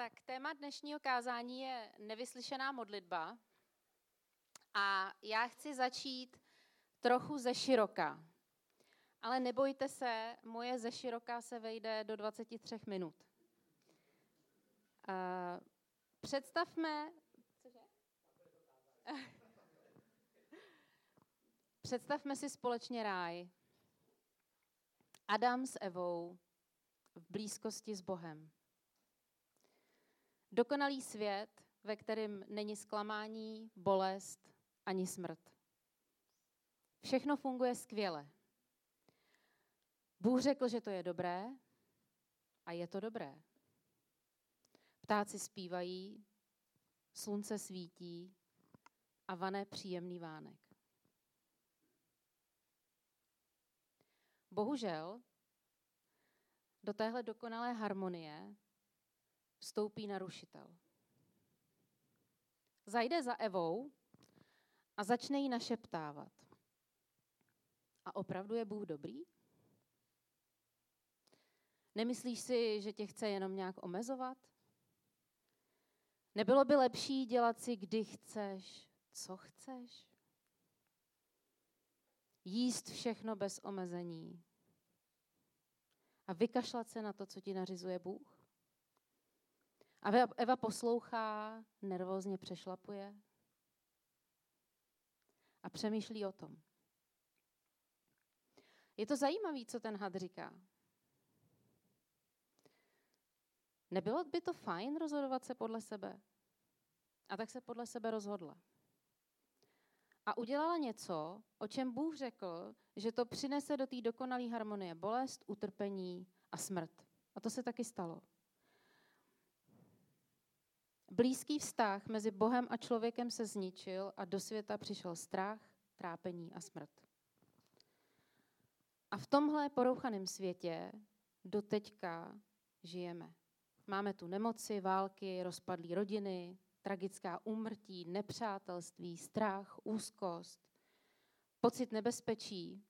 Tak téma dnešního kázání je nevyslyšená modlitba a já chci začít trochu ze široka. Ale nebojte se, moje ze široka se vejde do 23 minut. Představme si společně ráj. Adam s Evou v blízkosti s Bohem. Dokonalý svět, ve kterém není zklamání, bolest ani smrt. Všechno funguje skvěle. Bůh řekl, že to je dobré a je to dobré. Ptáci zpívají, slunce svítí a vane příjemný vánek. Bohužel do téhle dokonalé harmonie vstoupí narušitel. Zajde za Evou a začne jí našeptávat. A opravdu je Bůh dobrý? Nemyslíš si, že tě chce jenom nějak omezovat? Nebylo by lepší dělat si, kdy chceš, co chceš? Jíst všechno bez omezení a vykašlat se na to, co ti nařizuje Bůh? A Eva poslouchá, nervózně přešlapuje a přemýšlí o tom. Je to zajímavé, co ten had říká. Nebylo by to fajn rozhodovat se podle sebe? A tak se podle sebe rozhodla. A udělala něco, o čem Bůh řekl, že to přinese do té dokonalé harmonie bolest, utrpení a smrt. A to se taky stalo. Blízký vztah mezi Bohem a člověkem se zničil a do světa přišel strach, trápení a smrt. A v tomhle porouchaném světě doteďka žijeme. Máme tu nemoci, války, rozpadlé rodiny, tragická úmrtí, nepřátelství, strach, úzkost, pocit nebezpečí.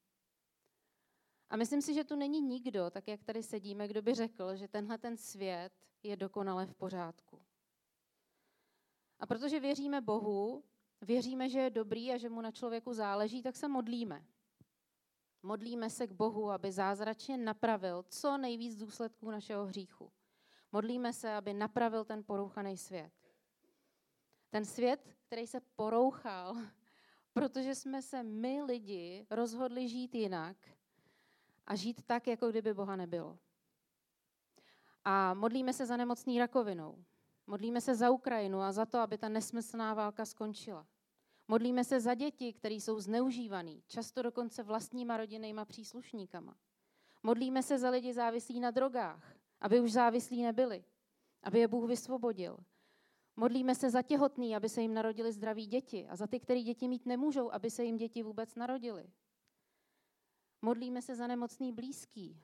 A myslím si, že tu není nikdo, tak jak tady sedíme, kdo by řekl, že tenhle ten svět je dokonale v pořádku. A protože věříme Bohu, věříme, že je dobrý a že mu na člověku záleží, tak se modlíme. Modlíme se k Bohu, aby zázračně napravil co nejvíc důsledků našeho hříchu. Modlíme se, aby napravil ten porouchaný svět. Ten svět, který se porouchal, protože jsme se my lidi rozhodli žít jinak a žít tak, jako kdyby Boha nebylo. A modlíme se za nemocný rakovinou. Modlíme se za Ukrajinu a za to, aby ta nesmyslná válka skončila. Modlíme se za děti, které jsou zneužívané, často dokonce vlastníma rodinnýma příslušníkama. Modlíme se za lidi závislí na drogách, aby už závislí nebyli, aby je Bůh vysvobodil. Modlíme se za těhotný, aby se jim narodily zdraví děti a za ty, který děti mít nemůžou, aby se jim děti vůbec narodily. Modlíme se za nemocný blízký,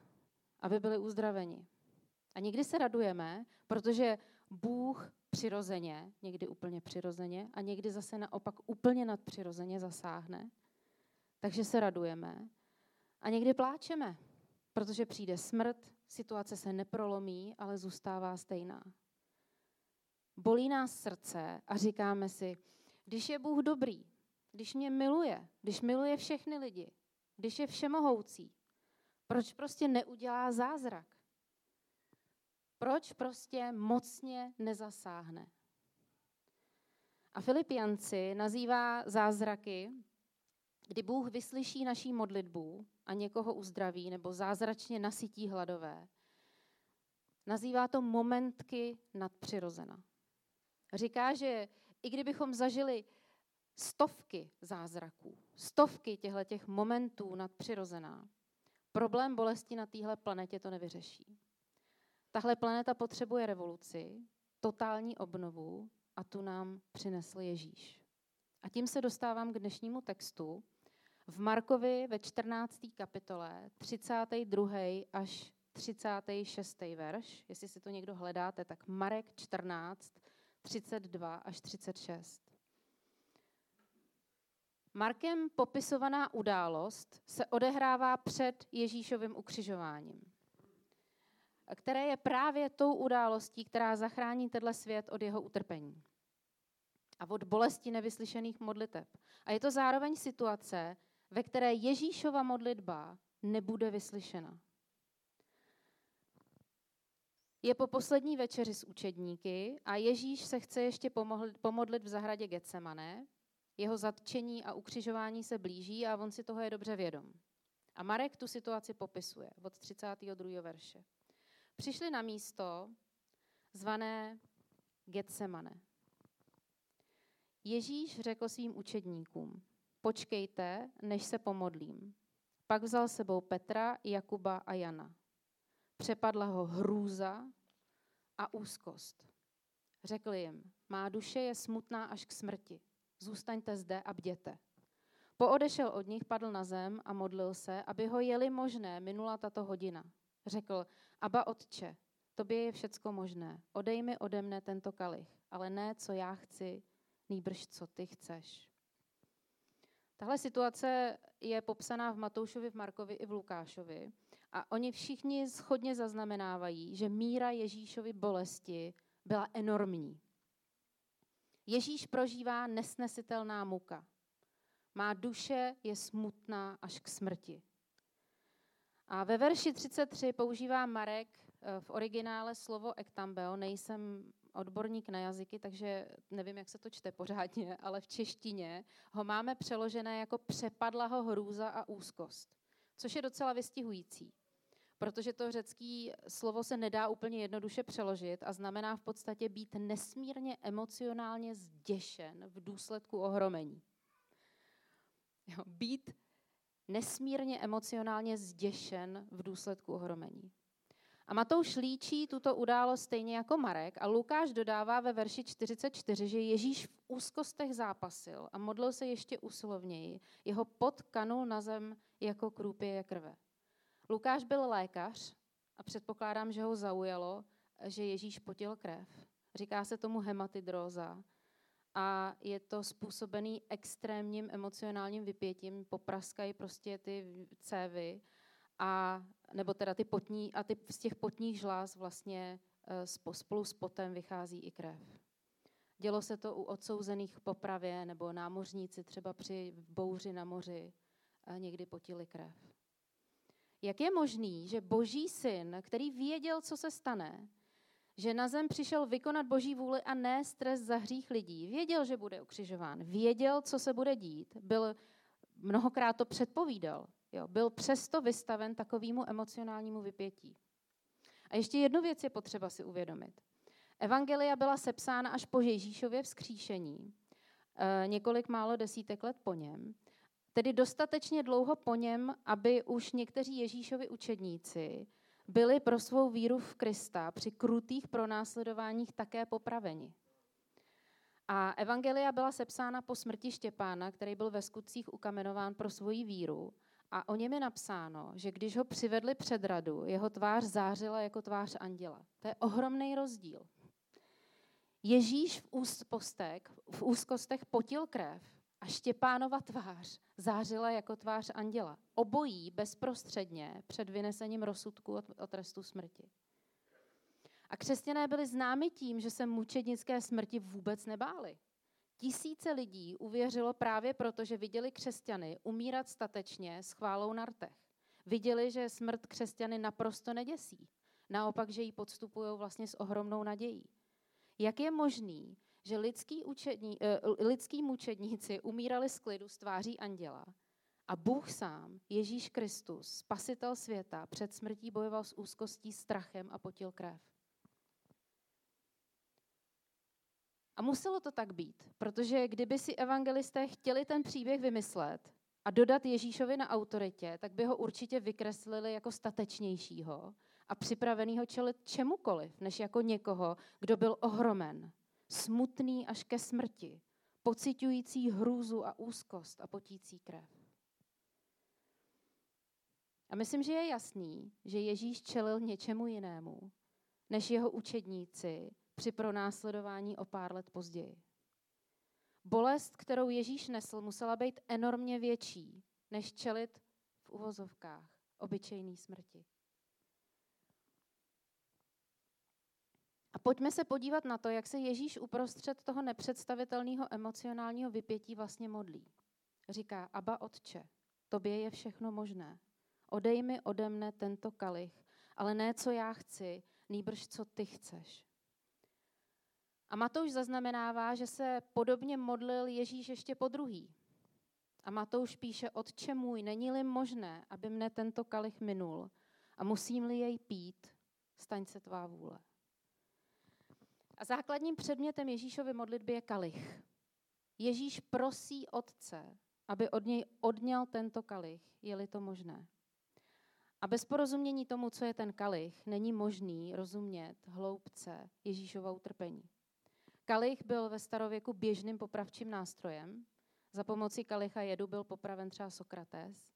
aby byli uzdraveni. A někdy se radujeme, protože Bůh přirozeně, někdy úplně přirozeně a někdy zase naopak úplně nadpřirozeně zasáhne, takže se radujeme a někdy pláčeme, protože přijde smrt, situace se neprolomí, ale zůstává stejná. Bolí nás srdce a říkáme si, když je Bůh dobrý, když mě miluje, když miluje všechny lidi, když je všemohoucí, proč prostě neudělá zázrak? Proč prostě mocně nezasáhne? A Filipianci nazývá zázraky, kdy Bůh vyslyší naší modlitbu a někoho uzdraví nebo zázračně nasytí hladové. Nazývá to momentky nadpřirozena. Říká, že i kdybychom zažili stovky zázraků, stovky těchto momentů nadpřirozená, problém bolesti na téhle planetě to nevyřeší. Tahle planeta potřebuje revoluci, totální obnovu a tu nám přinesl Ježíš. A tím se dostávám k dnešnímu textu v Markovi ve 14. kapitole 32. až 36. verš. Jestli si to někdo hledáte, tak Marek 14, 32 až 36. Markem popisovaná událost se odehrává před Ježíšovým ukřižováním. které je právě tou událostí, která zachrání tenhle svět od jeho utrpení a od bolesti nevyslyšených modliteb. A je to zároveň situace, ve které Ježíšova modlitba nebude vyslyšena. Je po poslední večeři s učedníky a Ježíš se chce ještě pomodlit v zahradě Getsemane. Jeho zatčení a ukřižování se blíží a on si toho je dobře vědom. A Marek tu situaci popisuje od 32. verše. Přišli na místo zvané Getsemane. Ježíš řekl svým učedníkům, počkejte, než se pomodlím. Pak vzal sebou Petra, Jakuba a Jana. Přepadla ho hrůza a úzkost. Řekl jim, má duše je smutná až k smrti. Zůstaňte zde a bděte. Poodešel od nich, padl na zem a modlil se, aby ho jeli možné minula tato hodina. Řekl, Aba Otče, tobě je všecko možné. Odej mi ode mne tento kalich, ale ne, co já chci, nýbrž, co ty chceš. Tahle situace je popsaná v Matoušovi, v Markovi i v Lukášovi a oni všichni shodně zaznamenávají, že míra Ježíšovy bolesti byla enormní. Ježíš prožívá nesnesitelná muka. Má duše je smutná až k smrti. A ve verši 33 používá Marek v originále slovo ektambeo, nejsem odborník na jazyky, takže nevím, jak se to čte pořádně, ale v češtině ho máme přeložené jako přepadla ho hrůza a úzkost, což je docela vystihující, protože to řecké slovo se nedá úplně jednoduše přeložit a znamená v podstatě být nesmírně emocionálně zděšen v důsledku ohromení. Jo, být nesmírně emocionálně zděšen v důsledku ohromení. A Matouš líčí tuto událost stejně jako Marek a Lukáš dodává ve verši 44, že Ježíš v úzkostech zápasil a modlil se ještě usilovněji. Jeho pot kanul na zem jako krůpěje krve. Lukáš byl lékař a předpokládám, že ho zaujalo, že Ježíš potil krev. Říká se tomu hematidróza a je to způsobený extrémním emocionálním vypětím, popraskají prostě ty cévy, a nebo teda ty potní, a ty z těch potních žláz vlastně spolu s potem vychází i krev. Dělo se to u odsouzených k popravě, nebo námořníci třeba při bouři na moři někdy potili krev. Jak je možný, že Boží syn, který věděl, co se stane, že na zem přišel vykonat Boží vůli a nést trest za hřích lidí, věděl, že bude ukřižován, věděl, co se bude dít, mnohokrát to předpovídal, jo, byl přesto vystaven takovému emocionálnímu vypětí. A ještě jednu věc je potřeba si uvědomit. Evangelia byla sepsána až po Ježíšově vzkříšení, několik málo desítek let po něm, tedy dostatečně dlouho po něm, aby už někteří Ježíšovi učedníci byli pro svou víru v Krista při krutých pronásledováních také popraveni. A evangelia byla sepsána po smrti Štěpána, který byl ve Skutcích ukamenován pro svoji víru. A o něm je napsáno, že když ho přivedli před radu, jeho tvář zářila jako tvář anděla. To je ohromný rozdíl. Ježíš v úzkostech potil krev a Štěpánova tvář zářila jako tvář anděla. Obojí bezprostředně před vynesením rozsudku o trestu smrti. A křesťané byli známi tím, že se mučednické smrti vůbec nebáli. Tisíce lidí uvěřilo právě proto, že viděli křesťany umírat statečně s chválou na rtech. Viděli, že smrt křesťany naprosto neděsí. Naopak, že ji podstupují vlastně s ohromnou nadějí. Jak je možný, že lidský mučedníci umírali z klidu s tváří anděla a Bůh sám, Ježíš Kristus, spasitel světa, před smrtí bojoval s úzkostí, strachem a potil krev? A muselo to tak být, protože kdyby si evangelisté chtěli ten příběh vymyslet a dodat Ježíšovi na autoritě, tak by ho určitě vykreslili jako statečnějšího a připraveného čelit čemukoliv, než jako někoho, kdo byl ohromen, smutný až ke smrti, pociťující hrůzu a úzkost a potící krev. A myslím, že je jasný, že Ježíš čelil něčemu jinému, než jeho učedníci, při pronásledování o pár let později. Bolest, kterou Ježíš nesl, musela být enormně větší, než čelit v uvozovkách obyčejné smrti. pojďme se podívat na to, jak se Ježíš uprostřed toho nepředstavitelného emocionálního vypětí vlastně modlí. Říká: Abba, Otče, tobě je všechno možné. Odej mi ode mne tento kalich, ale ne, co já chci, nýbrž, co ty chceš. A Matouš zaznamenává, že se podobně modlil Ježíš ještě podruhý. A Matouš píše: Otče můj, není-li možné, aby mne tento kalich minul, a musím-li jej pít, staň se tvá vůle. A základním předmětem Ježíšovy modlitby je kalich. Ježíš prosí Otce, aby od něj odňal tento kalich, je-li to možné. A bez porozumění tomu, co je ten kalich, není možný rozumět hloubce Ježíšova utrpení. Kalich byl ve starověku běžným popravčím nástrojem. Za pomocí kalicha jedu byl popraven třeba Sokrates.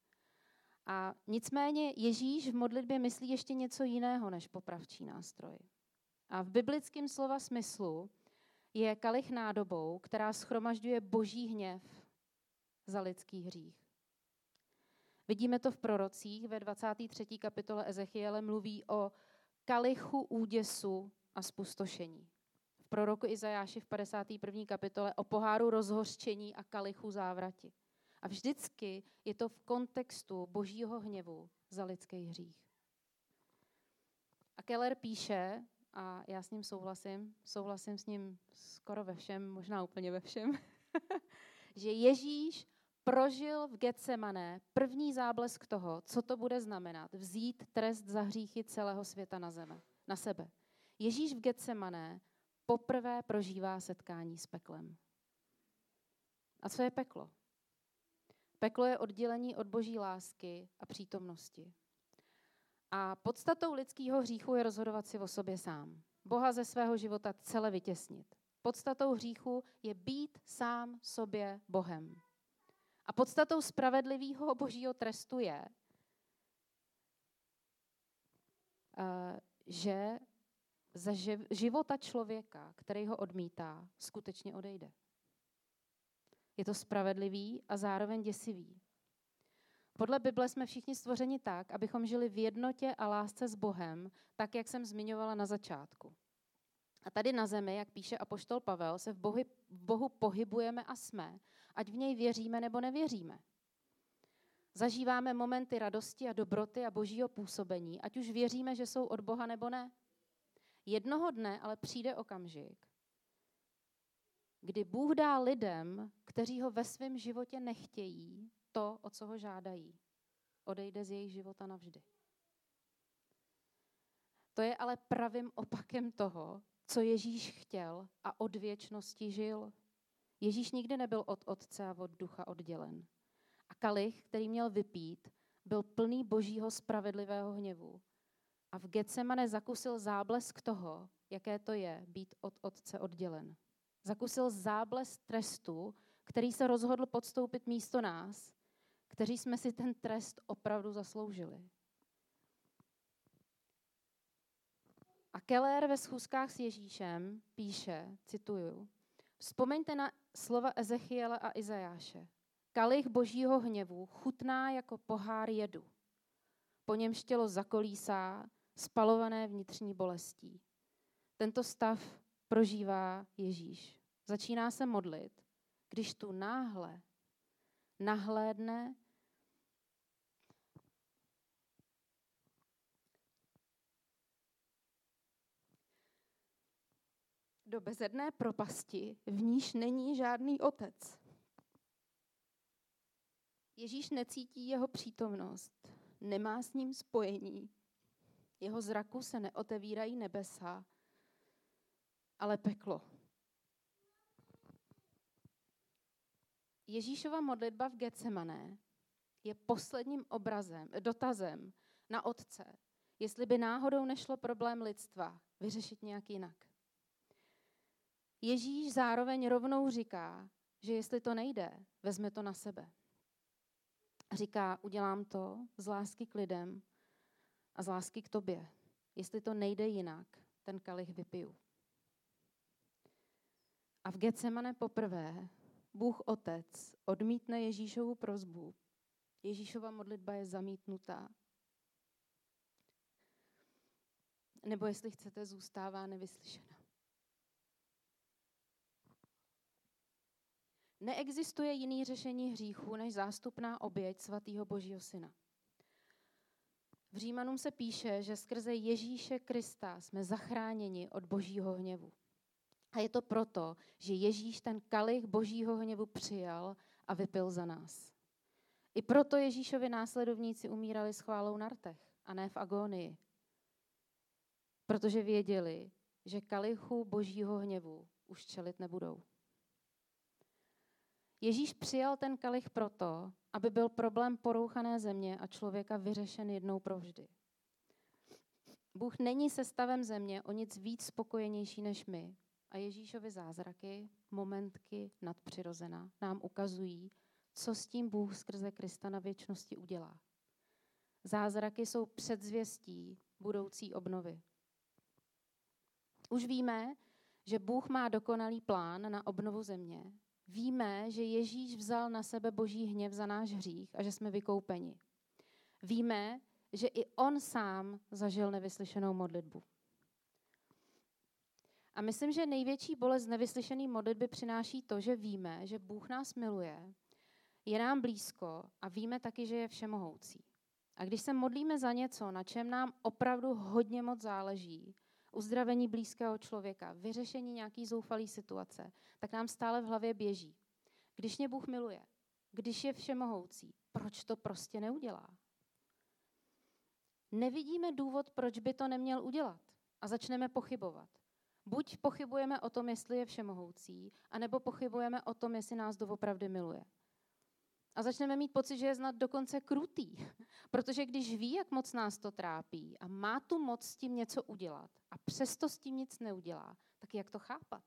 A nicméně Ježíš v modlitbě myslí ještě něco jiného než popravčí nástroj. A v biblickém slova smyslu je kalich nádobou, která shromažďuje boží hněv za lidský hřích. Vidíme to v prorocích, ve 23. kapitole Ezechiele mluví o kalichu úděsu a zpustošení. V proroku Izajáši v 51. kapitole o poháru rozhořčení a kalichu závrati. A vždycky je to v kontextu božího hněvu za lidský hřích. A Keller píše, a já s ním souhlasím s ním skoro ve všem, možná úplně ve všem, že Ježíš prožil v Getsemane první záblesk toho, co to bude znamenat vzít trest za hříchy celého světa na sebe. Ježíš v Getsemane poprvé prožívá setkání s peklem. A co je peklo? Peklo je oddělení od boží lásky a přítomnosti. A podstatou lidského hříchu je rozhodovat si o sobě sám. Boha ze svého života celé vytěsnit. Podstatou hříchu je být sám sobě Bohem. A podstatou spravedlivého božího trestu je, že ze života člověka, který ho odmítá, skutečně odejde. Je to spravedlivý a zároveň děsivý. Podle Bible jsme všichni stvořeni tak, abychom žili v jednotě a lásce s Bohem, tak, jak jsem zmiňovala na začátku. A tady na zemi, jak píše apoštol Pavel, se v Bohu pohybujeme a jsme, ať v něj věříme nebo nevěříme. Zažíváme momenty radosti a dobroty a božího působení, ať už věříme, že jsou od Boha nebo ne. Jednoho dne ale přijde okamžik, kdy Bůh dá lidem, kteří ho ve svém životě nechtějí, to, o co ho žádají. Odejde z jejich života navždy. To je ale pravým opakem toho, co Ježíš chtěl a od věčnosti žil. Ježíš nikdy nebyl od Otce a od Ducha oddělen. A kalich, který měl vypít, byl plný božího spravedlivého hněvu. A v Getsemane zakusil záblesk toho, jaké to je být od Otce oddělen. Zakusil záblesk trestu, který se rozhodl podstoupit místo nás, kteří jsme si ten trest opravdu zasloužili. A Keller ve schůzkách s Ježíšem píše, cituju: Vzpomeňte na slova Ezechiela a Izajáše. Kalich božího hněvu chutná jako pohár jedu. Po němž tělo zakolísá, spalované vnitřní bolestí. Tento stav prožívá Ježíš. Začíná se modlit, když tu náhle nahlédne do bezedné propasti, v níž není žádný otec. Ježíš necítí jeho přítomnost, nemá s ním spojení, jeho zraku se neotevírají nebesa, ale peklo. Ježíšova modlitba v Getsemane je posledním dotazem na Otce, jestli by náhodou nešlo problém lidstva vyřešit nějak jinak. Ježíš zároveň rovnou říká, že jestli to nejde, vezme to na sebe. Říká: udělám to z lásky k lidem a z lásky k tobě. Jestli to nejde jinak, ten kalich vypiju. A v Getsemane poprvé Bůh Otec odmítne Ježíšovu prosbu. Ježíšova modlitba je zamítnutá. Nebo jestli chcete, zůstává nevyslyšena. Neexistuje jiný řešení hříchu než zástupná oběť svatého Božího Syna. V Římanům se píše, že skrze Ježíše Krista jsme zachráněni od Božího hněvu. A je to proto, že Ježíš ten kalich Božího hněvu přijal a vypil za nás. I proto Ježíšovi následovníci umírali s chválou na rtech a ne v agónii. Protože věděli, že kalichu Božího hněvu už čelit nebudou. Ježíš přijal ten kalich proto, aby byl problém porouchané země a člověka vyřešen jednou provždy. Bůh není se stavem země o nic víc spokojenější než my a Ježíšovy zázraky, momentky nadpřirozená, nám ukazují, co s tím Bůh skrze Krista na věčnosti udělá. Zázraky jsou předzvěstí budoucí obnovy. Už víme, že Bůh má dokonalý plán na obnovu země. Víme, že Ježíš vzal na sebe Boží hněv za náš hřích a že jsme vykoupeni. Víme, že i on sám zažil nevyslyšenou modlitbu. A myslím, že největší bolest nevyslyšené modlitby přináší to, že víme, že Bůh nás miluje, je nám blízko a víme taky, že je všemohoucí. A když se modlíme za něco, na čem nám opravdu hodně moc záleží, uzdravení blízkého člověka, vyřešení nějaký zoufalý situace, tak nám stále v hlavě běží. Když mě Bůh miluje, když je všemohoucí, proč to prostě neudělá? Nevidíme důvod, proč by to neměl udělat a začneme pochybovat. Buď pochybujeme o tom, jestli je všemohoucí, anebo pochybujeme o tom, jestli nás doopravdy miluje. A začneme mít pocit, že je snad dokonce krutý. Protože když ví, jak moc nás to trápí a má tu moc s tím něco udělat a přesto s tím nic neudělá, tak jak to chápat?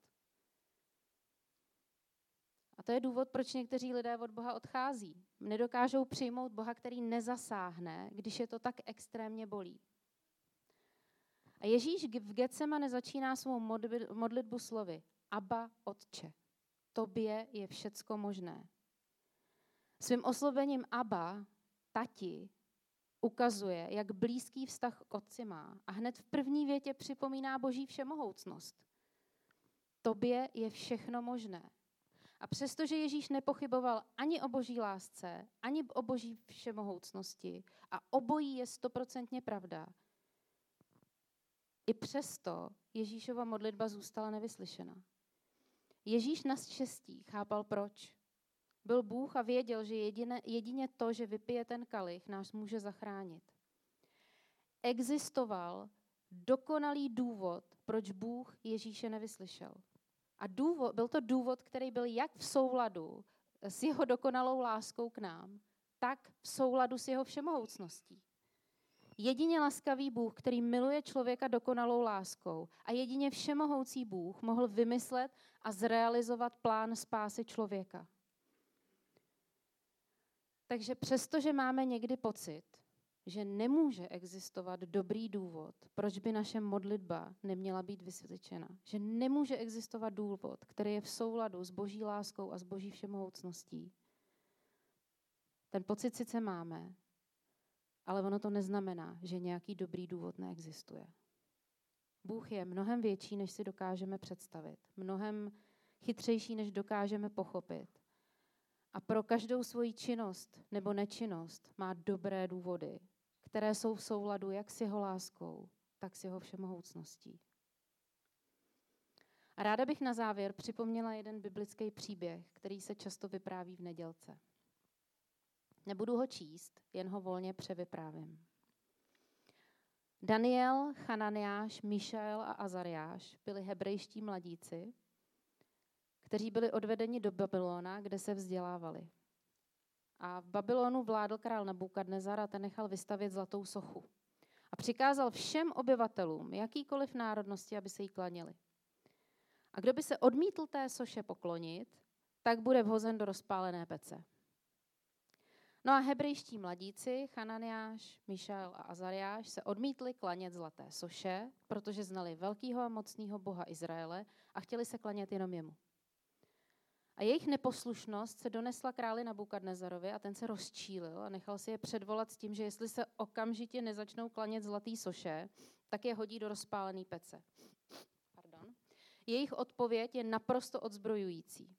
A to je důvod, proč někteří lidé od Boha odchází. Nedokážou přijmout Boha, který nezasáhne, když je to tak extrémně bolí. A Ježíš v Getsemane začíná svou modlitbu slovy Abba, Otče, tobě je všecko možné. Svým oslovením Abba, tati, ukazuje, jak blízký vztah k otci má a hned v první větě připomíná Boží všemohoucnost. Tobě je všechno možné. A přestože Ježíš nepochyboval ani o Boží lásce, ani o Boží všemohoucnosti a obojí je 100% pravda, i přesto Ježíšova modlitba zůstala nevyslyšena. Ježíš naštěstí chápal proč. Byl Bůh a věděl, že jedině to, že vypije ten kalich, nás může zachránit. Existoval dokonalý důvod, proč Bůh Ježíše nevyslyšel. A byl to důvod, který byl jak v souladu s jeho dokonalou láskou k nám, tak v souladu s jeho všemohoucností. Jedině laskavý Bůh, který miluje člověka dokonalou láskou a jedině všemohoucí Bůh mohl vymyslet a zrealizovat plán spásy člověka. Takže přestože máme někdy pocit, že nemůže existovat dobrý důvod, proč by naše modlitba neměla být vyslyšena, že nemůže existovat důvod, který je v souladu s Boží láskou a s Boží všemohoucností, ten pocit sice máme, ale ono to neznamená, že nějaký dobrý důvod neexistuje. Bůh je mnohem větší, než si dokážeme představit, mnohem chytřejší, než dokážeme pochopit. A pro každou svoji činnost nebo nečinnost má dobré důvody, které jsou v souladu jak s jeho láskou, tak s jeho všemohoucností. A ráda bych na závěr připomněla jeden biblický příběh, který se často vypráví v nedělce. Nebudu ho číst, jen ho volně převyprávím. Daniel, Chananjáš, Míšael a Azariáš byli hebrejští mladíci, kteří byli odvedeni do Babylona, kde se vzdělávali. A v Babylonu vládl král Nabukadnezar a ten nechal vystavět zlatou sochu. A přikázal všem obyvatelům, jakýkoliv národnosti, aby se jí klaněli. A kdo by se odmítl té soše poklonit, tak bude vhozen do rozpálené pece. No a hebrejští mladíci, Chananjáš, Míšael a Azariáš, se odmítli klanět zlaté soše, protože znali velkýho a mocného Boha Izraele a chtěli se klanět jenom jemu. A jejich neposlušnost se donesla králi Nabukadnezarovi a ten se rozčílil a nechal si je předvolat s tím, že jestli se okamžitě nezačnou klanět zlatý soše, tak je hodí do rozpálený pece. Jejich odpověď je naprosto odzbrojující.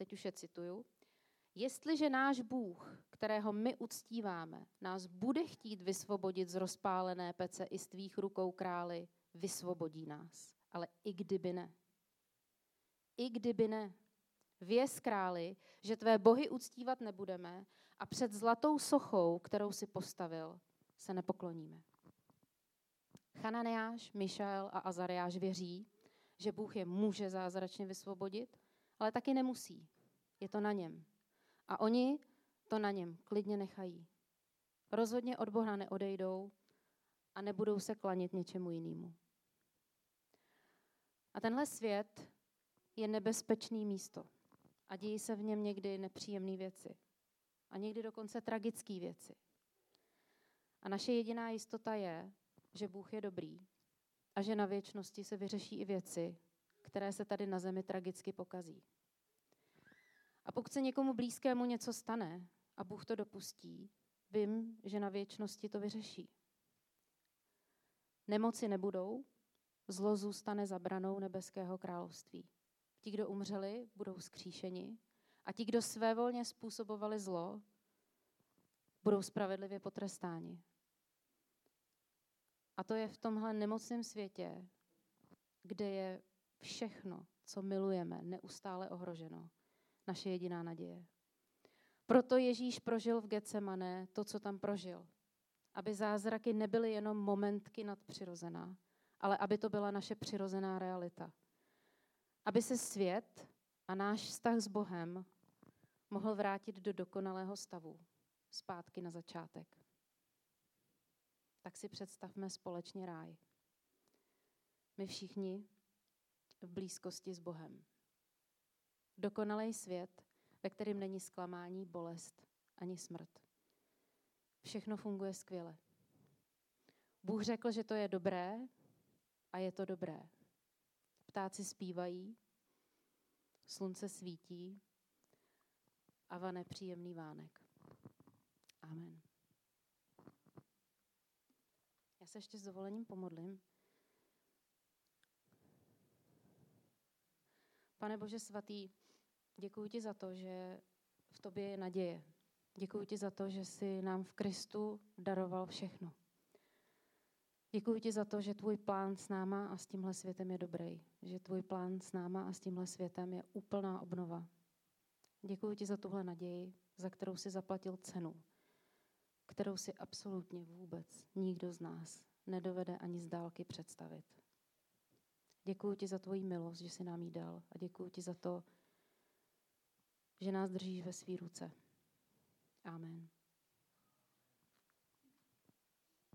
teď už je cituju, jestliže náš Bůh, kterého my uctíváme, nás bude chtít vysvobodit z rozpálené pece i z tvých rukou, králi, vysvobodí nás. Ale i kdyby ne. I kdyby ne. Věz, králi, že tvé bohy uctívat nebudeme a před zlatou sochou, kterou si postavil, se nepokloníme. Chananjáš, Míšael a Azariáš věří, že Bůh je může zázračně vysvobodit, ale taky nemusí. Je to na něm. A oni to na něm klidně nechají. Rozhodně od Boha neodejdou a nebudou se klanit něčemu jinému. A tenhle svět je nebezpečný místo. A dějí se v něm někdy nepříjemné věci. A někdy dokonce tragické věci. A naše jediná jistota je, že Bůh je dobrý a že na věčnosti se vyřeší i věci, které se tady na zemi tragicky pokazí. A pokud se někomu blízkému něco stane a Bůh to dopustí, vím, že na věčnosti to vyřeší. Nemoci nebudou, zlo zůstane za branou nebeského království. Ti, kdo umřeli, budou vzkříšeni a ti, kdo svévolně způsobovali zlo, budou spravedlivě potrestáni. A to je v tomhle nemocném světě, kde je všechno, co milujeme, neustále ohroženo. Naše jediná naděje. Proto Ježíš prožil v Getsemane to, co tam prožil. Aby zázraky nebyly jenom momentky nadpřirozená, ale aby to byla naše přirozená realita. Aby se svět a náš vztah s Bohem mohl vrátit do dokonalého stavu. Zpátky na začátek. Tak si představme společně ráj. My všichni v blízkosti s Bohem. Dokonalý svět, ve kterém není zklamání, bolest ani smrt. Všechno funguje skvěle. Bůh řekl, že to je dobré a je to dobré. Ptáci zpívají, slunce svítí a vane příjemný vánek. Amen. Já se ještě s dovolením pomodlím. Pane Bože svatý, děkuji ti za to, že v tobě je naděje. Děkuji ti za to, že jsi nám v Kristu daroval všechno. Děkuji ti za to, že tvůj plán s náma a s tímhle světem je dobrý. Že tvůj plán s náma a s tímhle světem je úplná obnova. Děkuji ti za tuhle naději, za kterou jsi zaplatil cenu, kterou si absolutně vůbec nikdo z nás nedovede ani z dálky představit. Děkuji ti za tvoji milost, že jsi nám ji dal a děkuji ti za to, že nás držíš ve svý ruce. Amen.